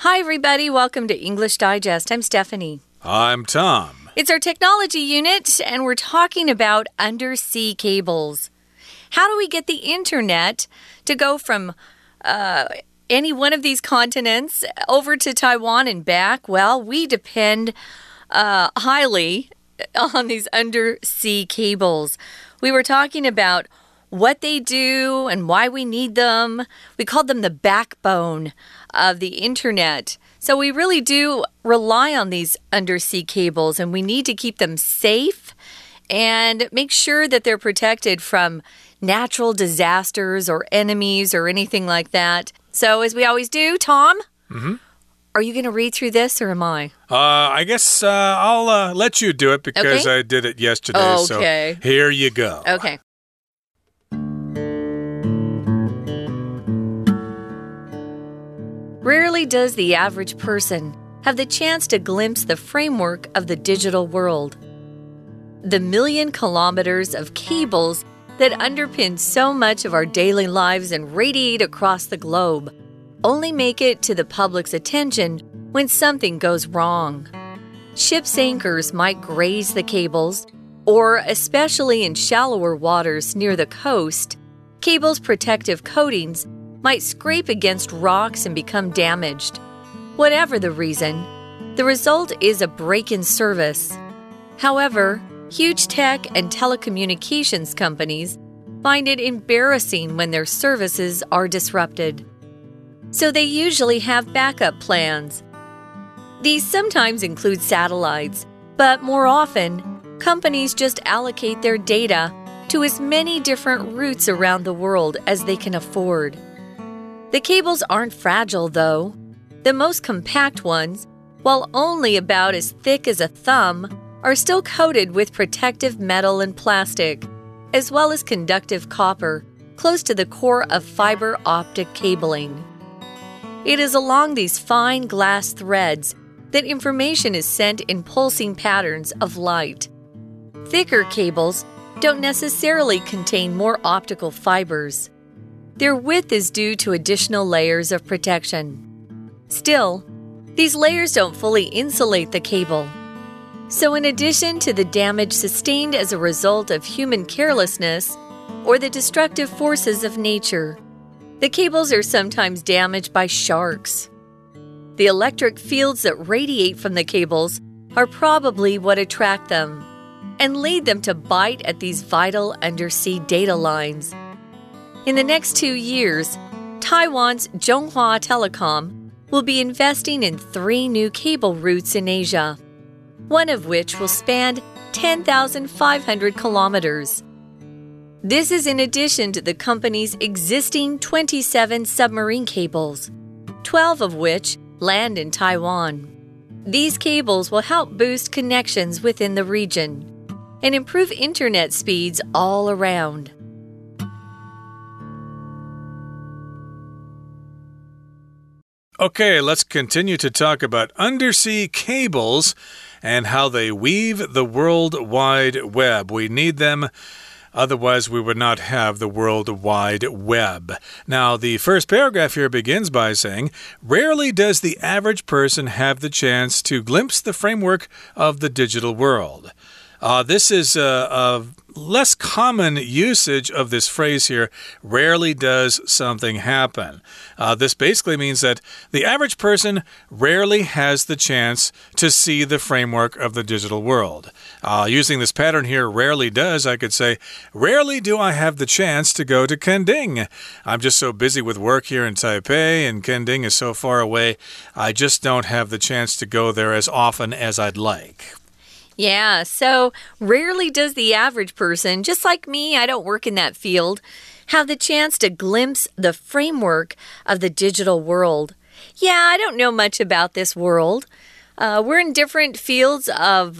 Hi, everybody. Welcome to English Digest. I'm Stephanie. I'm Tom. It's our technology unit, and we're talking about undersea cables. How do we get the internet to go from any one of these continents over to Taiwan and back? Well, we depend highly on these undersea cables. We were talking about what they do and why we need them. We called them the backbone of the internet. So we really do rely on these undersea cables, and we need to keep them safe and make sure that they're protected from natural disasters or enemies or anything like that. So as we always do, Tom, are you going to read through this or am I? I guess I'll let you do it because I did it yesterday. So here you go. Okay. Rarely does the average person have the chance to glimpse the framework of the digital world. The million kilometers of cables that underpin so much of our daily lives and radiate across the globe only make it to the public's attention when something goes wrong. Ships' anchors might graze the cables, or especially in shallower waters near the coast, cables' protective coatings might scrape against rocks and become damaged. Whatever the reason, the result is a break in service. However, huge tech and telecommunications companies find it embarrassing when their services are disrupted. So they usually have backup plans. These sometimes include satellites, but more often, companies just allocate their data to as many different routes around the world as they can afford. The cables aren't fragile, though. The most compact ones, while only about as thick as a thumb, are still coated with protective metal and plastic, as well as conductive copper, close to the core of fiber optic cabling. It is along these fine glass threads that information is sent in pulsing patterns of light. Thicker cables don't necessarily contain more optical fibers. Their width is due to additional layers of protection. Still, these layers don't fully insulate the cable. So in addition to the damage sustained as a result of human carelessness or the destructive forces of nature, the cables are sometimes damaged by sharks. The electric fields that radiate from the cables are probably what attract them and lead them to bite at these vital undersea data lines. In the next 2 years, Taiwan's Chunghwa Telecom will be investing in 3 new cable routes in Asia, one of which will span 10,500 kilometers. This is in addition to the company's existing 27 submarine cables, 12 of which land in Taiwan. These cables will help boost connections within the region and improve internet speeds all around. Okay, let's continue to talk about undersea cables and how they weave the World Wide Web. We need them, otherwise we would not have the World Wide Web. Now, the first paragraph here begins by saying, "Rarely does the average person have the chance to glimpse the framework of the digital world." This is a less common usage of this phrase here, rarely does something happen. This basically means that the average person rarely has the chance to see the framework of the digital world. Using this pattern here, rarely does, I could say, rarely do I have the chance to go to Kending. I'm just so busy with work here in Taipei, and Kending is so far away, I just don't have the chance to go there as often as I'd like. Yeah, so rarely does the average person, just like me, I don't work in that field, have the chance to glimpse the framework of the digital world. Yeah, I don't know much about this world. We're in different fields of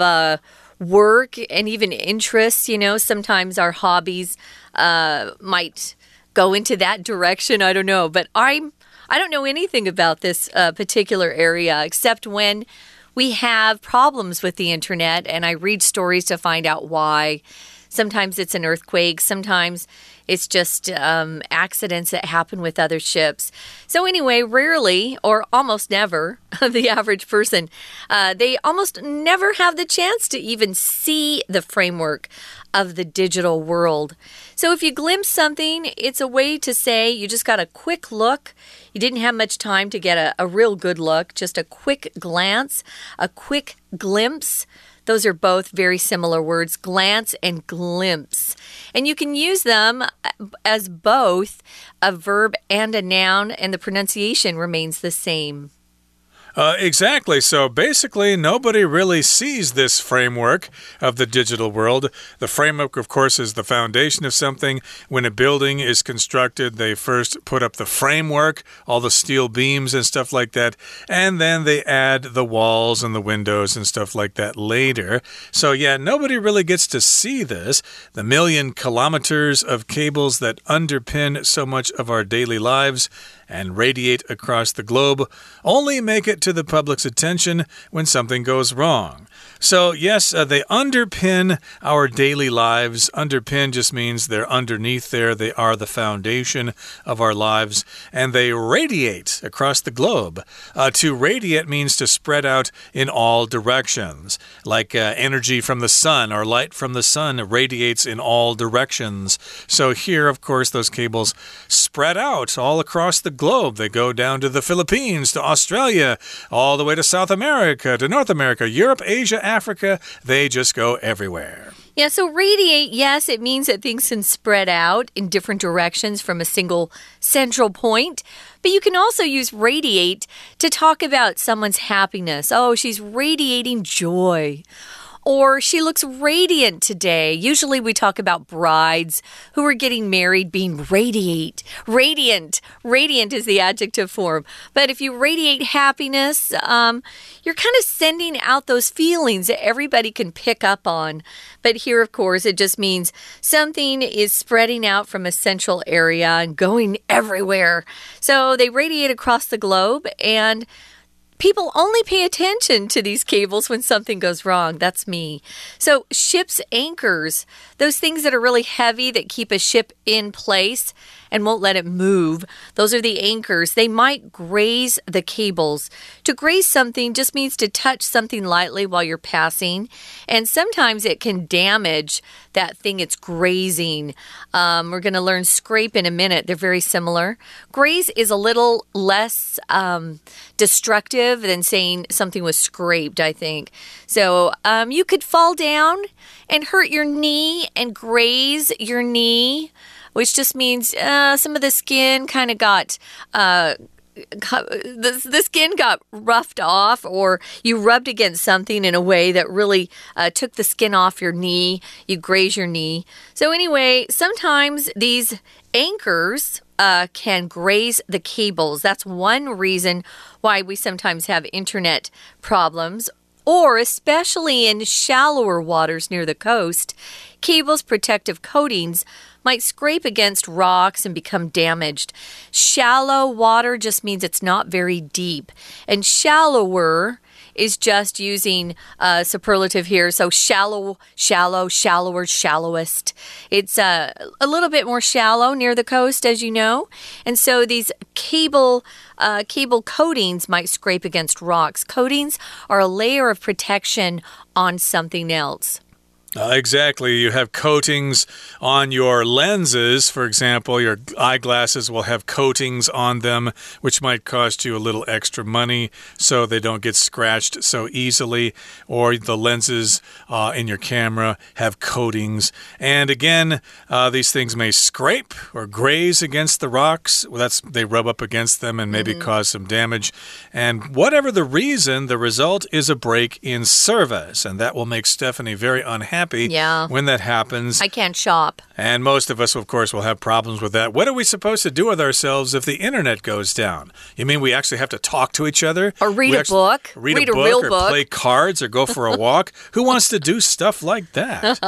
work and even interests. You know, sometimes our hobbies might go into that direction. I don't know, but I don't know anything about this particular area except when we have problems with the internet, and I read stories to find out why. Sometimes it's an earthquake. Sometimes it's just accidents that happen with other ships. So anyway, rarely or almost never, the average person, they almost never have the chance to even see the framework of the digital world. So if you glimpse something, it's a way to say you just got a quick look. You didn't have much time to get a real good look, just a quick glance, a quick glimpse. Those are both very similar words, glance and glimpse. And you can use them as both a verb and a noun, and the pronunciation remains the same. Exactly. So basically, nobody really sees this framework of the digital world. The framework, of course, is the foundation of something. When a building is constructed, they first put up the framework, all the steel beams and stuff like that, and then they add the walls and the windows and stuff like that later. So yeah, nobody really gets to see this. The million kilometers of cables that underpin so much of our daily lives and radiate across the globe only make it to the public's attention when something goes wrong. So, yes, they underpin our daily lives. Underpin just means they're underneath there. They are the foundation of our lives, and they radiate across the globe. To radiate means to spread out in all directions, like energy from the sun or light from the sun radiates in all directions. So here, of course, those cables spread out all across the globe. They go down to the Philippines, to Australia, all the way to South America, to North America, Europe, Asia, Africa. They just go everywhere. Yeah, so radiate, yes, it means that things can spread out in different directions from a single central point. But you can also use radiate to talk about someone's happiness. Oh, she's radiating joy. Or she looks radiant today. Usually we talk about brides who are getting married being radiant. Radiant. Radiant is the adjective form. But if you radiate happiness, you're kind of sending out those feelings that everybody can pick up on. But here, of course, it just means something is spreading out from a central area and going everywhere. So they radiate across the globe, and people only pay attention to these cables when something goes wrong. That's me. So ship's anchors, those things that are really heavy that keep a ship in place and won't let it move, those are the anchors. They might graze the cables. To graze something just means to touch something lightly while you're passing. And sometimes it can damage that thing it's grazing. We're going to learn scrape in a minute. They're very similar. Graze is a little less destructive than saying something was scraped, I think. So you could fall down and hurt your knee and graze your knee, which just means some of the skin kind of got the skin got roughed off, or you rubbed against something in a way that really took the skin off your knee. You graze your knee. So anyway, sometimes these anchors can graze the cables. That's one reason why we sometimes have internet problems, or especially in shallower waters near the coast, cables' protective coatings might scrape against rocks and become damaged. Shallow water just means it's not very deep. And shallower is just using a superlative here. So shallow, shallow, shallower, shallowest. It's a little bit more shallow near the coast, as you know. And so these cable coatings might scrape against rocks. Coatings are a layer of protection on something else. Exactly. You have coatings on your lenses. For example, your eyeglasses will have coatings on them, which might cost you a little extra money so they don't get scratched so easily. Or the lenses in your camera have coatings. And again, these things may scrape or graze against the rocks. Well, they rub up against them and maybe cause some damage. And whatever the reason, the result is a break in service. And that will make Stephanie very unhappy. Yeah. When that happens. I can't shop. And most of us, of course, will have problems with that. What are we supposed to do with ourselves if the internet goes down? You mean we actually have to talk to each other? Or read a book. Read a book or play cards or go for a walk? Who wants to do stuff like that?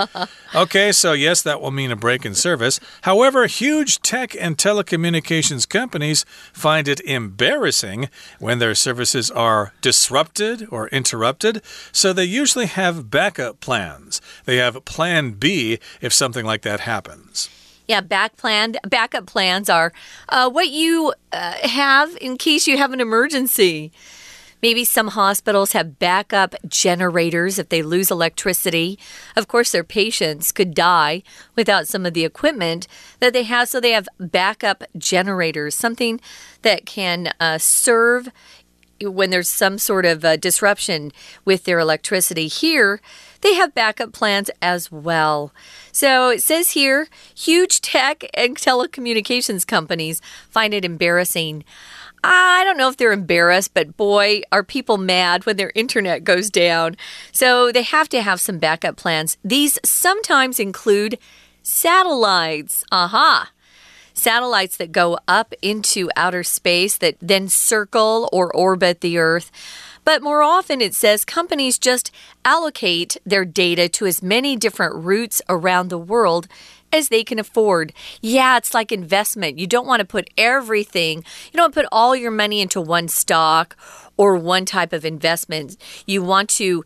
Okay, so yes, that will mean a break in service. However, huge tech and telecommunications companies find it embarrassing when their services are disrupted or interrupted, so they usually have backup plans. they have plan B if something like that happens. Yeah, backup plans are what you have in case you have an emergency. Maybe some hospitals have backup generators if they lose electricity. Of course, their patients could die without some of the equipment that they have, so they have backup generators, something that can serve when there's some sort of disruption with their electricity. Here, they have backup plans as well. So it says here, huge tech and telecommunications companies find it embarrassing. I don't know if they're embarrassed, but boy, are people mad when their internet goes down. So they have to have some backup plans. These sometimes include satellites. Aha! Satellites that go up into outer space that then circle or orbit the Earth. But more often, it says companies just allocate their data to as many different routes around the world as they can afford. Yeah, it's like investment. You don't want to put everything, you don't put all your money into one stock or one type of investment. You want to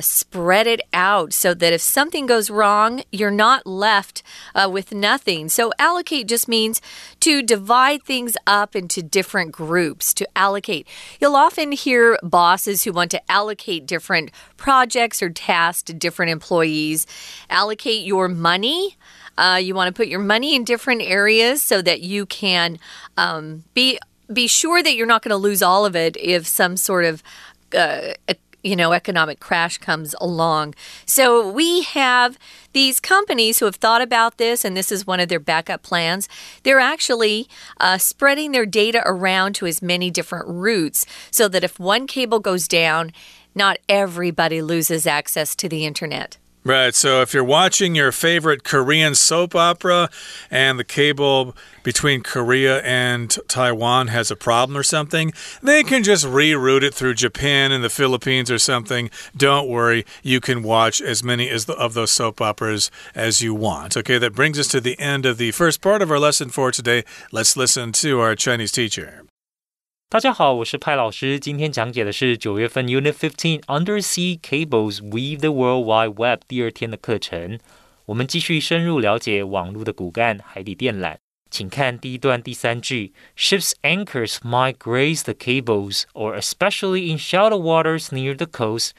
spread it out so that if something goes wrong, you're not left with nothing. So allocate just means to divide things up into different groups, to allocate. You'll often hear bosses who want to allocate different projects or tasks to different employees. Allocate your money. You want to put your money in different areas so that you can be sure that you're not going to lose all of it if some sort of economic crash comes along. So we have these companies who have thought about this, and this is one of their backup plans. They're actually spreading their data around to as many different routes so that if one cable goes down, not everybody loses access to the internet. Right, so if you're watching your favorite Korean soap opera and the cable between Korea and Taiwan has a problem or something, they can just reroute it through Japan and the Philippines or something. Don't worry, you can watch as many of those soap operas as you want. Okay, that brings us to the end of the first part of our lesson for today. Let's listen to our Chinese teacher. 大家好,我是派老师。 今天讲解的是 9月份 Unit 15 Undersea Cables Weave the World Wide Web 第二天的课程。 我们继续深入了解网络的骨干海底电缆。请看第一段第三句 Ships' anchors might graze the cables, or especially in shallow waters near the coast,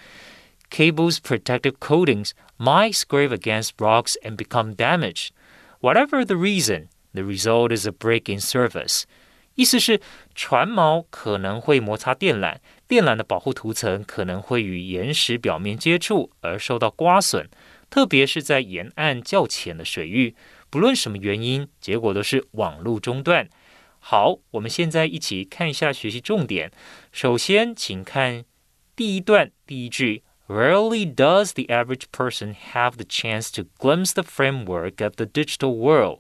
cables' protective coatings might scrape against rocks and become damaged. Whatever the reason, the result is a break in surface. 意思是船锚可能会摩擦电缆，电缆的保护涂层可能会与岩石表面接触而受到刮损，特别是在沿岸较浅的水域。不论什么原因，结果都是网路中断。好，我们现在一起看一下学习重点。首先，请看第一段第一句 Rarely does the average person have the chance to glimpse the framework of the digital world.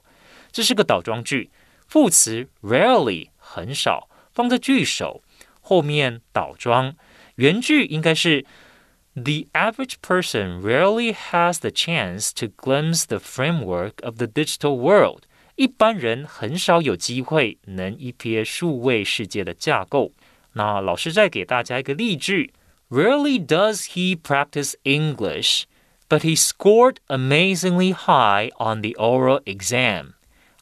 这是个倒装句。 副词 rarely 很少 放在句首后面倒装，原句应该是 The average person rarely has the chance to glimpse the framework of the digital world. 一般人很少有机会能一瞥数位世界的架构。那老师再给大家一个例句 Rarely does he practice English, but he scored amazingly high on the oral exam.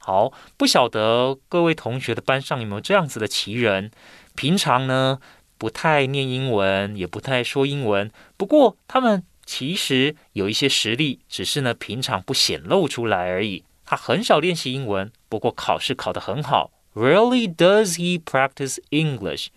好，不晓得各位同学的班上有没有这样子的奇人，平常呢不太念英文，也不太说英文，不过他们其实有一些实力，只是呢平常不显露出来而已。他很少练习英文，不过考试考得很好。 Rarely does he practice English,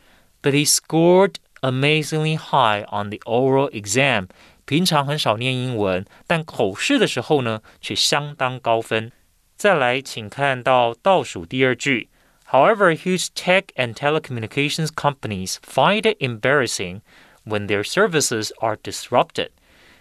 but he scored amazingly high on the oral exam. 平常很少念英文，但口试的时候呢却相当高分。 再来请看到倒数第二句 However, huge tech and telecommunications companies find it embarrassing when their services are disrupted,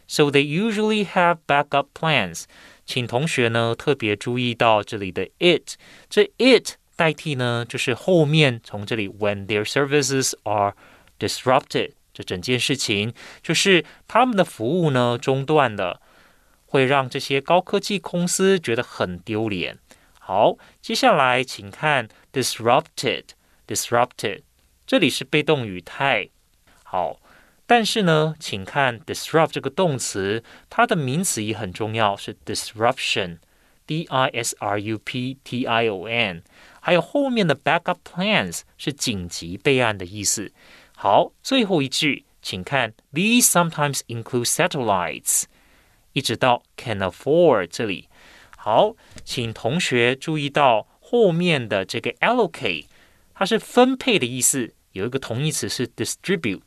so they usually have backup plans. 请同学呢特别注意到这里的 it， 这 it 代替呢就是后面从这里 when their services are disrupted， 这整件事情就是他们的服务呢中断了， 会让这些高科技公司觉得很丢脸。好，接下来请看 disrupted， 这里是被动语态。好，但是呢，请看 disrupt 这个动词，它的名词也很重要，是 disruption。disruption， 还有后面的 backup plans 是紧急备案的意思。好，最后一句，请看 these sometimes include satellites， 一直到 can afford 这里。好，请同学注意到后面的这个 allocate， 它是分配的意思，有一个同义词是 distribute，distribute。distribute。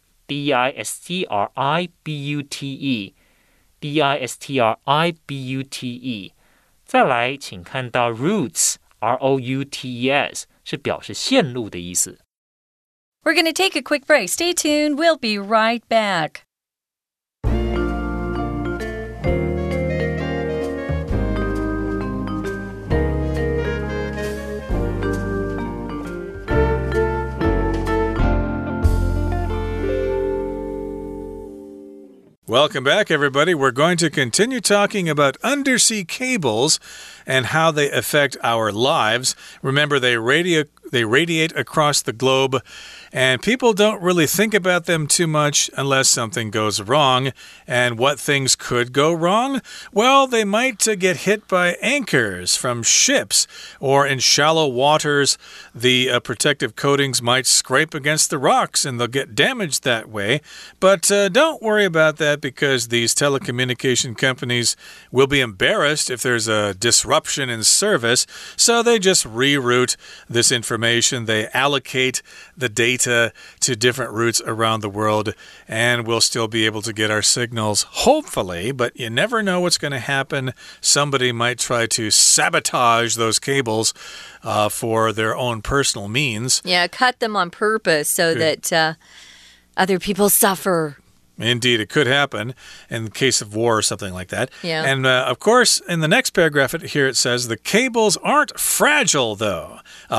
再来，请看到 routes，routes 是表示线路的意思。We're going to take a quick break. Stay tuned. We'll be right back. Welcome back, everybody. We're going to continue talking about undersea cables and how they affect our lives. Remember, they radiate across the globe, and people don't really think about them too much unless something goes wrong. And what things could go wrong? Well, they might get hit by anchors from ships, or in shallow waters, the protective coatings might scrape against the rocks and they'll get damaged that way. But don't worry about that, because these telecommunication companies will be embarrassed if there's a disruption in service, so they just reroute this information. They allocate the data to different routes around the world, and we'll still be able to get our signals, hopefully, but you never know what's going to happen. Somebody might try to sabotage those cables for their own personal means. Yeah, cut them on purpose so that other people suffer.Indeed, it could happen in the case of war or something like that. Yeah. And, of course, in the next paragraph here it says, the cables aren't fragile, though.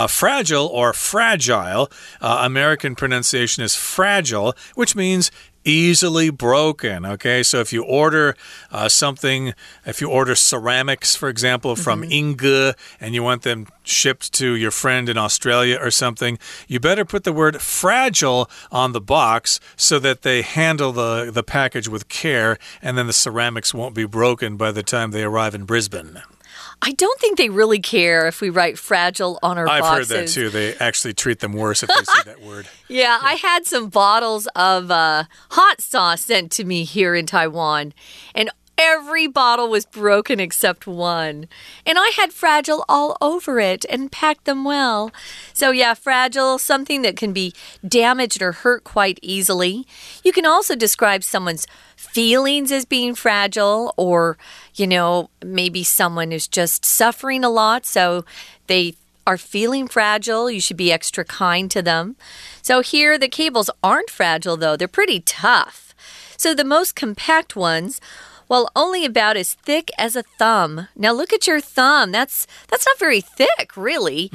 Fragile or fragile, American pronunciation is fragile, which means easily broken, okay? So if you order ceramics, for example, from Inga, and you want them shipped to your friend in Australia or something, you better put the word fragile on the box so that they handle the package with care, and then the ceramics won't be broken by the time they arrive in Brisbane.I don't think they really care if we write fragile on our boxes. I've heard that too. They actually treat them worse if they see that word. Yeah, I had some bottles of hot sauce sent to me here in Taiwan, and every bottle was broken except one. And I had fragile all over it and packed them well. So yeah, fragile, something that can be damaged or hurt quite easily. You can also describe someone's feelings as being fragile, or, you know, maybe someone is just suffering a lot, so they are feeling fragile. You should be extra kind to them. So here, the cables aren't fragile, though. They're pretty tough. So the most compact ones...Well, only about as thick as a thumb. Now, look at your thumb. That's not very thick, really.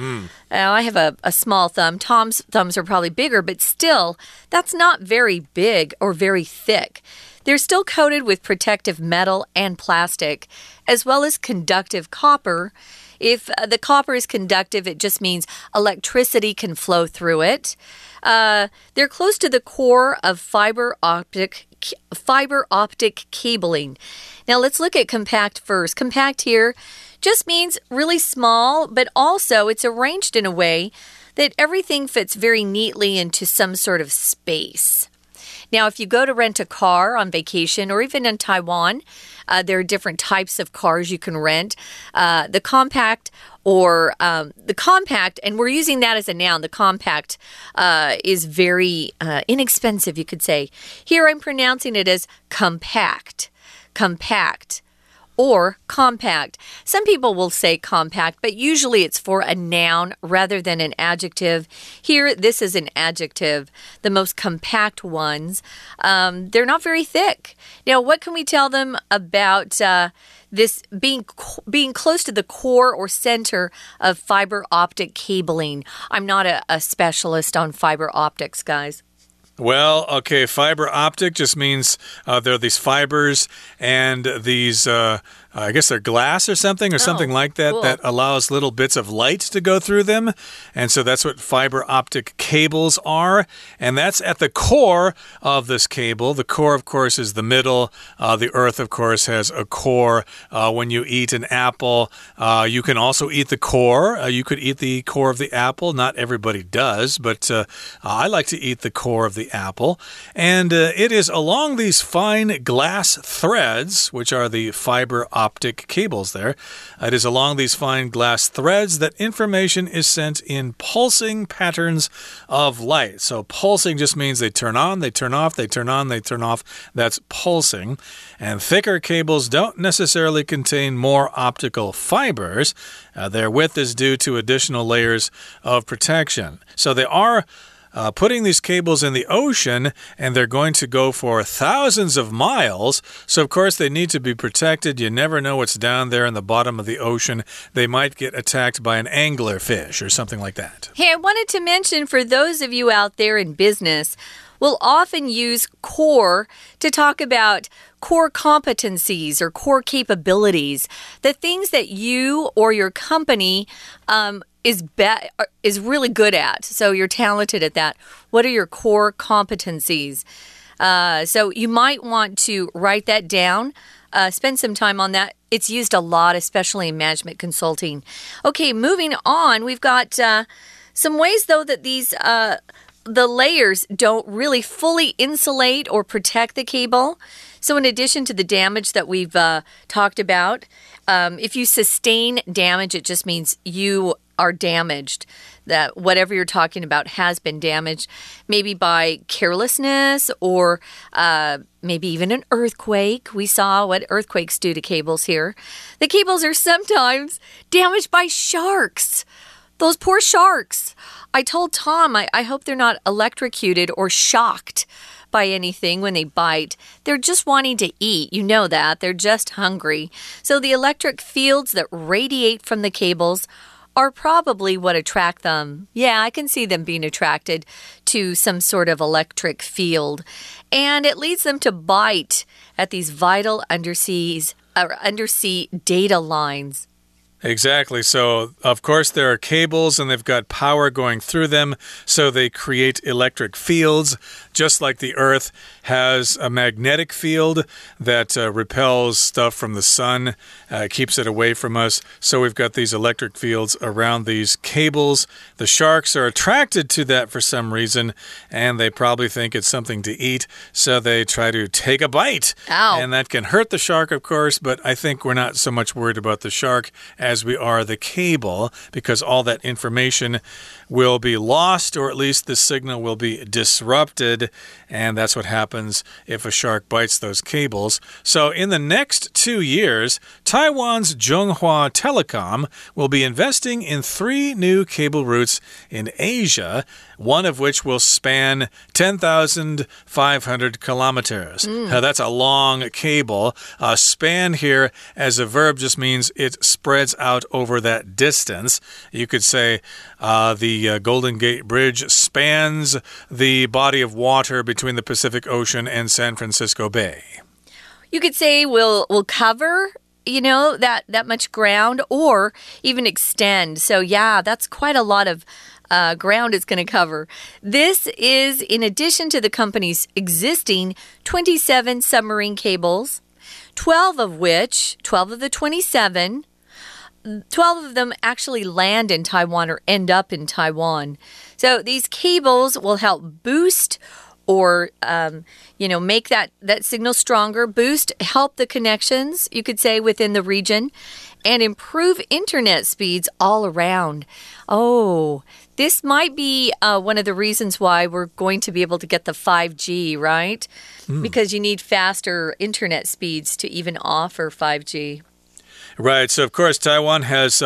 I have a small thumb. Tom's thumbs are probably bigger, but still, that's not very big or very thick. They're still coated with protective metal and plastic, as well as conductive copper. If the copper is conductive, it just means electricity can flow through it. They're close to the core of fiber optic cabling. Now let's look at compact first. Compact here just means really small, but also it's arranged in a way that everything fits very neatly into some sort of space. Now, if you go to rent a car on vacation or even in Taiwan, there are different types of cars you can rent. The compact, and we're using that as a noun, the compact is very inexpensive, you could say. Here I'm pronouncing it as compact, or compact. Some people will say compact, but usually it's for a noun rather than an adjective. Here, this is an adjective, the most compact ones. They're not very thick. Now, what can we tell them about...This being close to the core or center of fiber optic cabling. I'm not a specialist on fiber optics, guys.Well, okay, fiber optic just means there are these fibers and these I guess they're glass or something like that, cool. that allows little bits of light to go through them. And so that's what fiber optic cables are. And that's at the core of this cable. The core, of course, is the middle. The earth, of course, has a core. When you eat an apple, you can also eat the core. You could eat the core of the apple. Not everybody does, but I like to eat the core of the apple. And it is along these fine glass threads, which are the fiber optic cables there. It is along these fine glass threads that information is sent in pulsing patterns of light. So pulsing just means they turn on, they turn off, they turn on, they turn off. That's pulsing. And thicker cables don't necessarily contain more optical fibers. Their width is due to additional layers of protection. So they are putting these cables in the ocean, and they're going to go for thousands of miles. So, of course, they need to be protected. You never know what's down there in the bottom of the ocean. They might get attacked by an anglerfish or something like that. Hey, I wanted to mention for those of you out there in business, we'll often use core to talk about core competencies or core capabilities, the things that you or your company is really good at. So you're talented at that. What are your core competencies? So you might want to write that down, spend some time on that. It's used a lot, especially in management consulting. Okay, moving on. We've got some ways, though, that these the layers don't really fully insulate or protect the cable. So in addition to the damage that we've talked about, if you sustain damage, it just means you are damaged, that whatever you're talking about has been damaged, maybe by carelessness or maybe even an earthquake. We saw what earthquakes do to cables here. The cables are sometimes damaged by sharks. Those poor sharks. I told Tom, I hope they're not electrocuted or shocked by anything when they bite. They're just wanting to eat. You know that. They're just hungry. So the electric fields that radiate from the cables are probably what attract them. Yeah, I can see them being attracted to some sort of electric field. And it leads them to bite at these vital undersea data lines. Exactly. So, of course, there are cables and they've got power going through them, so they create electric fields, just like the Earth has a magnetic field that repels stuff from the sun, keeps it away from us. So we've got these electric fields around these cables. The sharks are attracted to that for some reason, and they probably think it's something to eat, so they try to take a bite. Ow. And that can hurt the shark, of course, but I think we're not so much worried about the shark as we are the cable, because all that information will be lost, or at least the signal will be disrupted, and that's what happens if a shark bites those cables. So in the next 2 years, Taiwan's Chunghwa Telecom will be investing in 3 new cable routes in Asia, one of which will span 10,500 kilometers. Now, that's a long cable. Span here as a verb just means it spreads out over that distance. You could say the Golden Gate Bridge spans the body of water between the Pacific Ocean and San Francisco Bay. You could say we'll cover, you know, that much ground, or even extend. So, yeah, that's quite a lot of ground it's going to cover. This is in addition to the company's existing 27 submarine cables, 12 of the 27, 12 of them actually land in Taiwan or end up in Taiwan. So these cables will help boost or, make that signal stronger, help the connections, you could say, within the region, and improve internet speeds all around. Oh, this might be one of the reasons why we're going to be able to get the 5G, right? Because you need faster internet speeds to even offer 5G. Right. So, of course, Taiwan has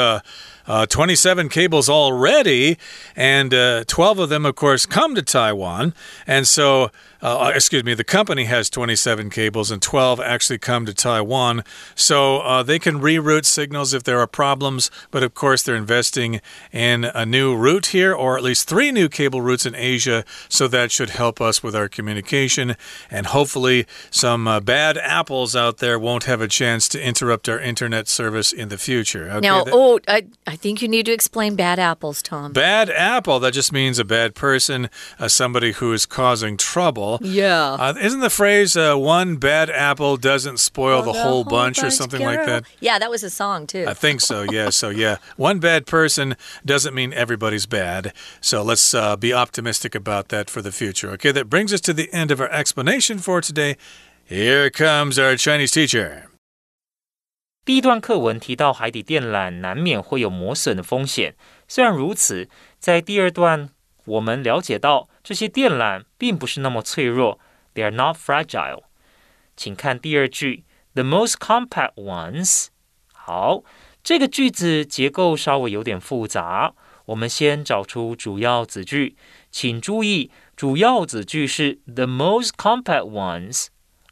27 cables already, and 12 of them, of course, come to Taiwan. And so, the company has 27 cables, and 12 actually come to Taiwan. So they can reroute signals if there are problems. But, of course, they're investing in a new route here, or at least 3 new cable routes in Asia. So that should help us with our communication. And hopefully some bad apples out there won't have a chance to interrupt our internet service in the future. Okay, now, I think you need to explain bad apples, Tom. Bad apple, that just means a bad person, somebody who is causing trouble. Yeah. Isn't the phrase, one bad apple doesn't spoil the whole bunch or something like that? Yeah, that was a song too. I think so, yeah. So, yeah, one bad person doesn't mean everybody's bad. So let's be optimistic about that for the future. Okay, that brings us to the end of our explanation for today. Here comes our Chinese teacher. 第一段课文提到海底电缆难免会有磨损的风险。虽然如此，在第二段我们了解到这些电缆并不是那么脆弱。They are not fragile. 请看第二句 ，the most compact ones. 好，这个句子结构稍微有点复杂。我们先找出主要子句，请注意，主要子句是 the most compact ones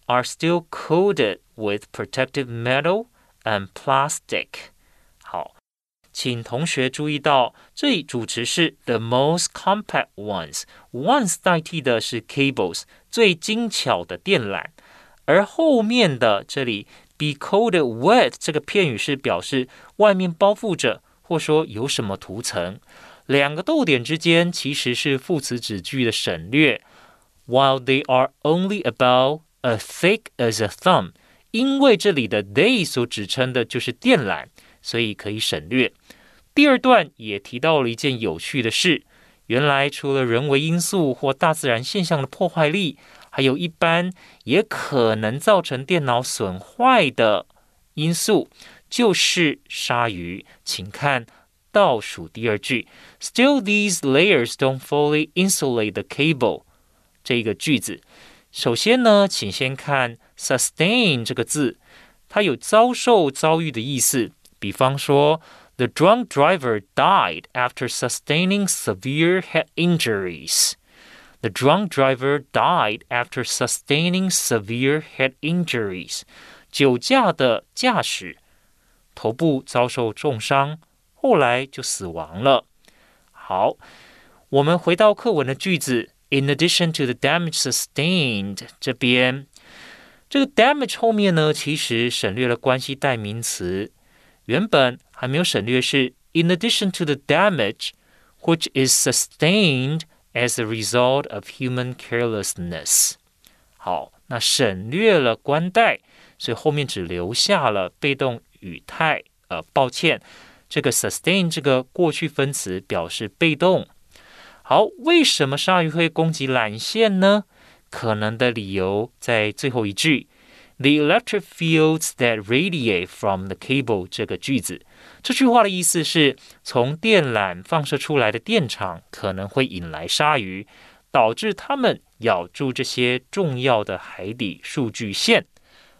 are still coated with protective metal.And plastic. 好，请同学注意到，这里主词是 the most compact ones. Ones 代替的是 cables， 最精巧的电缆。而后面的这里 be coated with 这个片语是表示外面包覆着，或说有什么涂层。两个逗点之间其实是副词子句的省略。While they are only about as thick as a thumb.因为这里的 they 所指称的就是电缆，所以可以省略。第二段也提到了一件有趣的事，原来除了人为因素或大自然现象的破坏力，还有一般也可能造成电脑损坏的因素，就是鲨鱼。请看倒数第二句 ，Still these layers don't fully insulate the cable 这个句子。首先呢，请先看 sustain 这个字，它有遭受、遭遇的意思。比方说 ，the drunk driver died after sustaining severe head injuries. The drunk driver died after sustaining severe head injuries. 酒驾的驾驶，头部遭受重伤，后来就死亡了。好，我们回到课文的句子。In addition to the damage sustained, 这边这个 damage 后面呢，其实省略了关系代名词。原本还没有省略是 in addition to the damage, which is sustained as a result of human carelessness. 好，那省略了冠带，所以后面只留下了被动语态。抱歉，这个 sustain 这个过去分词表示被动。好，为什么鲨鱼会攻击缆线呢？可能的理由在最后一句 The electric fields that radiate from the cable 这个句子。这句话的意思是从电缆放射出来的电场可能会引来鲨鱼，导致它们咬住这些重要的海底数据线。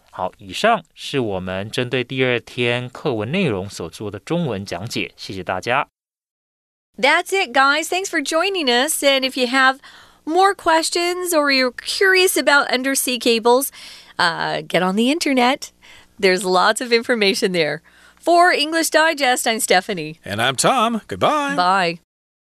好，以上是我们针对第二天课文内容所做的中文讲解，谢谢大家。That's it, guys. Thanks for joining us. And if you have more questions or you're curious about undersea cables, get on the internet. There's lots of information there. For English Digest, I'm Stephanie. And I'm Tom. Goodbye. Bye.